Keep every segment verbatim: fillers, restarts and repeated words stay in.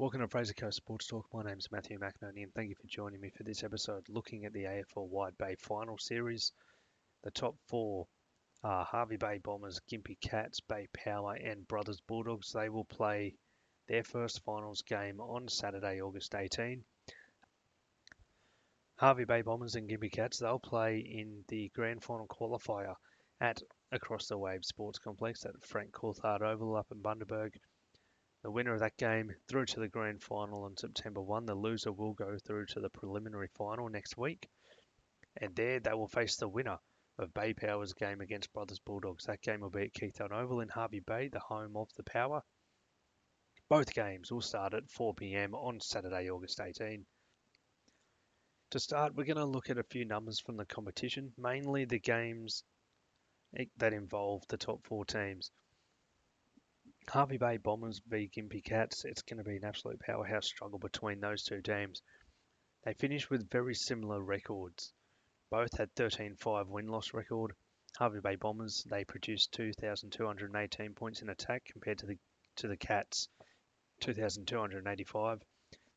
Welcome to Fraser Coast Sports Talk. My name is Matthew McInerney and thank you for joining me for this episode looking at the A F L Wide Bay Final Series. The top four are Hervey Bay Bombers, Gympie Cats, Bay Power and Brothers Bulldogs. They will play their first finals game on Saturday, August eighteenth. Hervey Bay Bombers and Gympie Cats, they'll play in the grand final qualifier at Across the Wave Sports Complex at Frank Coulthard Oval up in Bundaberg. The winner of that game through to the grand final on September first. The loser will go through to the preliminary final next week. And there they will face the winner of Bay Power's game against Brothers Bulldogs. That game will be at Keith Dunne Oval in Hervey Bay, the home of the Power. Both games will start at four p m on Saturday, August eighteenth. To start, we're going to look at a few numbers from the competition, mainly the games that involve the top four teams. Hervey Bay Bombers v Gympie Cats, it's going to be an absolute powerhouse struggle between those two teams. They finished with very similar records. Both had thirteen five win-loss record. Hervey Bay Bombers, they produced two thousand two hundred eighteen points in attack compared to the to the Cats, two thousand two hundred eighty-five.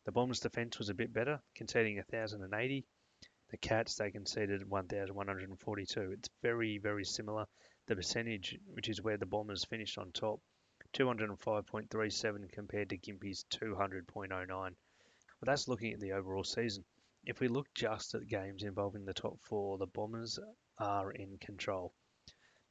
The Bombers' defence was a bit better, conceding one thousand eighty. The Cats, they conceded one thousand one hundred forty-two. It's very, very similar. The percentage, which is where the Bombers finished on top, two hundred five point three seven compared to Gympie's two hundred point oh nine. Well, that's looking at the overall season. If we look just at games involving the top four, the Bombers are in control.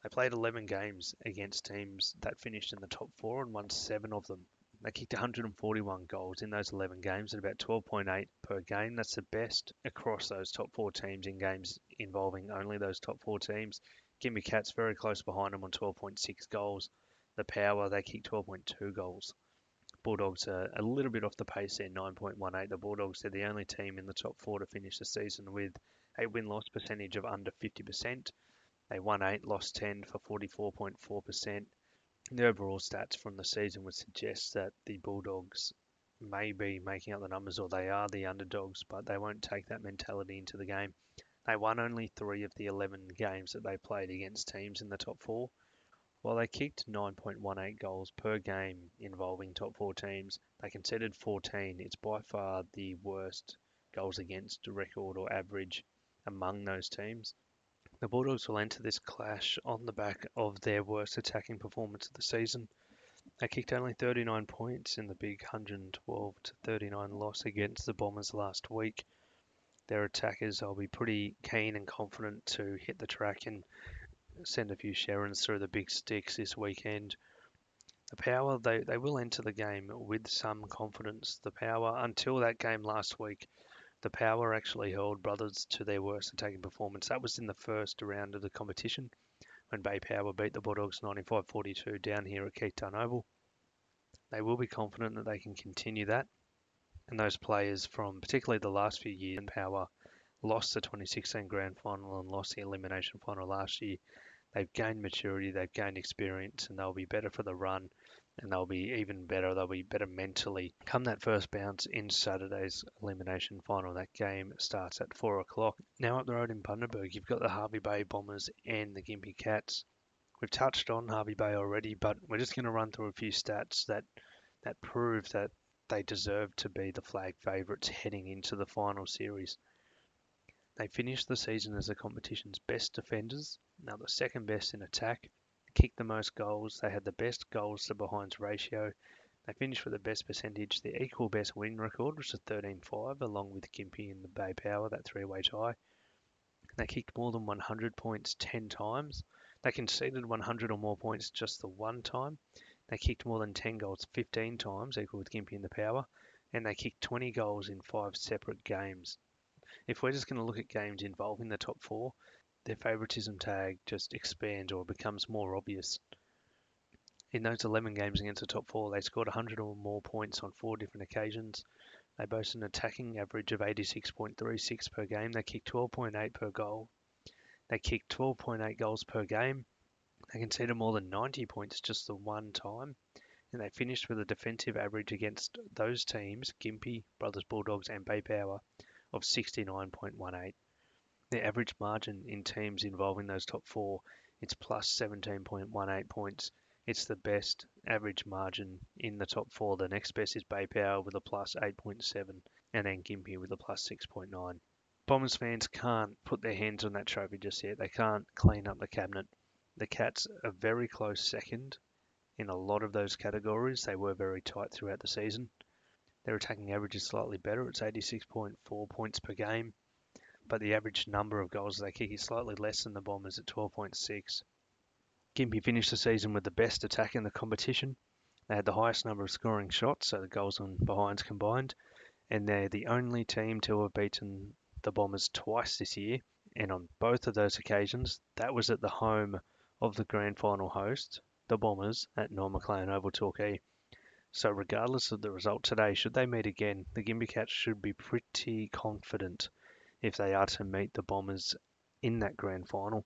They played eleven games against teams that finished in the top four and won seven of them. They kicked one hundred forty-one goals in those eleven games at about twelve point eight per game. That's the best across those top four teams in games involving only those top four teams. Gympie Cats very close behind them on twelve point six goals. The Power, they kick twelve point two goals. Bulldogs are a little bit off the pace there, nine point one eight. The Bulldogs are the only team in the top four to finish the season with a win-loss percentage of under fifty percent. They won eight, lost ten for forty-four point four percent. The overall stats from the season would suggest that the Bulldogs may be making up the numbers, or they are the underdogs, but they won't take that mentality into the game. They won only three of the eleven games that they played against teams in the top four. While they kicked nine point one eight goals per game involving top four teams, they conceded fourteen. It's by far the worst goals against record or average among those teams. The Bulldogs will enter this clash on the back of their worst attacking performance of the season. They kicked only thirty-nine points in the big one hundred twelve to thirty-nine loss against the Bombers last week. Their attackers, I'll be pretty keen and confident to hit the track and send a few Sharons through the big sticks this weekend. The Power, they, they will enter the game with some confidence. The Power, until that game last week, the Power actually held Brothers to their worst attacking performance. That was in the first round of the competition when Bay Power beat the Bulldogs ninety-five forty-two down here at Keith Dunne Oval. They will be confident that they can continue that. And those players from particularly the last few years in Power, lost the twenty sixteen grand final and lost the elimination final last year. They've gained maturity, they've gained experience, and they'll be better for the run, and they'll be even better, they'll be better mentally come that first bounce in Saturday's elimination final. That game starts at four o'clock. Now up the road in Bundaberg, you've got the Hervey Bay Bombers and the Gympie Cats. We've touched on Hervey Bay already, but we're just going to run through a few stats that, that prove that they deserve to be the flag favourites heading into the final series. They finished the season as the competition's best defenders, now the second best in attack, kicked the most goals, they had the best goals to behinds ratio, they finished with the best percentage, the equal best win record, which is thirteen five, along with Gympie and the Bay Power, that three-way tie. They kicked more than one hundred points ten times, they conceded one hundred or more points just the one time, they kicked more than ten goals fifteen times, equal with Gympie and the Power, and they kicked twenty goals in five separate games. If we're just going to look at games involving the top four, their favouritism tag just expands or becomes more obvious. In those eleven games against the top four, they scored one hundred or more points on four different occasions. They boast an attacking average of eighty-six point three six per game. They kicked twelve point eight per goal. They kicked twelve point eight goals per game. They conceded more than ninety points just the one time. And they finished with a defensive average against those teams, Gympie, Brothers Bulldogs and Bay Power, of sixty-nine point one eight. Their average margin in teams involving those top four, it's plus seventeen point one eight points. It's the best average margin in the top four. The next best is Bay Power with a plus eight point seven and then Gympie with a plus six point nine. Bombers fans can't put their hands on that trophy just yet. They can't clean up the cabinet. The Cats are very close second in a lot of those categories. They were very tight throughout the season. Their attacking average is slightly better. It's eighty-six point four points per game. But the average number of goals they kick is slightly less than the Bombers at twelve point six. Gympie finished the season with the best attack in the competition. They had the highest number of scoring shots, so the goals and behinds combined. And they're the only team to have beaten the Bombers twice this year. And on both of those occasions, that was at the home of the grand final host, the Bombers, at Norm MacLean Oval, Torquay. So regardless of the result today, should they meet again, the Gympie Cats should be pretty confident if they are to meet the Bombers in that grand final.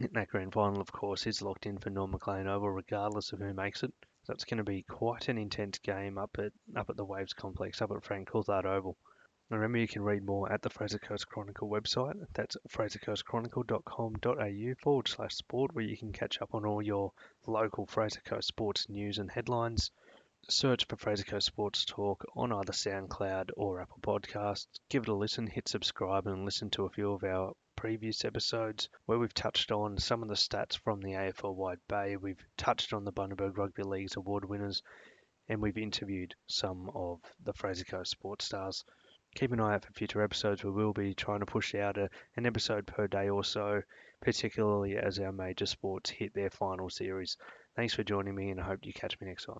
And that grand final, of course, is locked in for Norm MacLean Oval, regardless of who makes it. So it's going to be quite an intense game up at up at the Waves Complex, up at Frank Coulthard Oval. Remember, you can read more at the Fraser Coast Chronicle website. That's fraser coast chronicle dot com dot a u forward slash sport, where you can catch up on all your local Fraser Coast sports news and headlines. Search for Fraser Coast Sports Talk on either SoundCloud or Apple Podcasts. Give it a listen, hit subscribe and listen to a few of our previous episodes where we've touched on some of the stats from the A F L Wide Bay. We've touched on the Bundaberg Rugby League's award winners and we've interviewed some of the Fraser Coast sports stars. Keep an eye out for future episodes. We will be trying to push out a, an episode per day or so, particularly as our major sports hit their final series. Thanks for joining me and I hope you catch me next time.